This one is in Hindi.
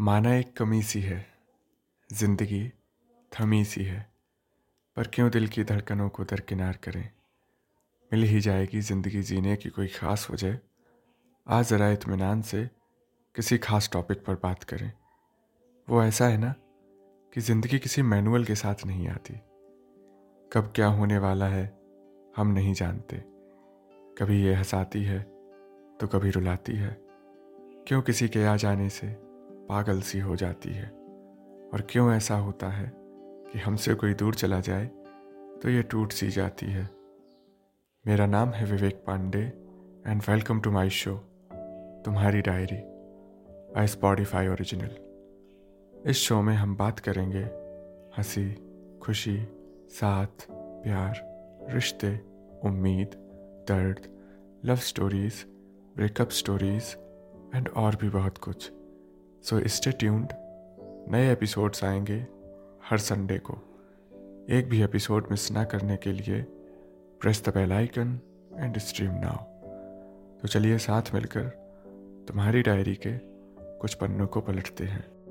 माना एक कमी सी है, ज़िंदगी थमी सी है, पर क्यों दिल की धड़कनों को दरकिनार करें। मिल ही जाएगी ज़िंदगी जीने की कोई ख़ास वजह। आज ज़रा इत्मीनान से किसी ख़ास टॉपिक पर बात करें। वो ऐसा है ना कि ज़िंदगी किसी मैनुअल के साथ नहीं आती। कब क्या होने वाला है हम नहीं जानते। कभी ये हंसाती है तो कभी रुलाती है। क्यों किसी के आ जाने से पागल सी हो जाती है, और क्यों ऐसा होता है कि हमसे कोई दूर चला जाए तो ये टूट सी जाती है। मेरा नाम है Vivek Pandey and welcome to my show तुम्हारी डायरी, अ स्पॉटिफाई ओरिजिनल। इस शो में हम बात करेंगे हंसी, खुशी, साथ, प्यार, रिश्ते, उम्मीद, दर्द, love stories, breakup stories and और भी बहुत कुछ। So stay tuned. नए एपिसोड्स आएंगे हर संडे को। एक भी एपिसोड मिस ना करने के लिए press the bell icon and stream now. तो चलिए साथ मिलकर तुम्हारी डायरी के कुछ पन्नों को पलटते हैं।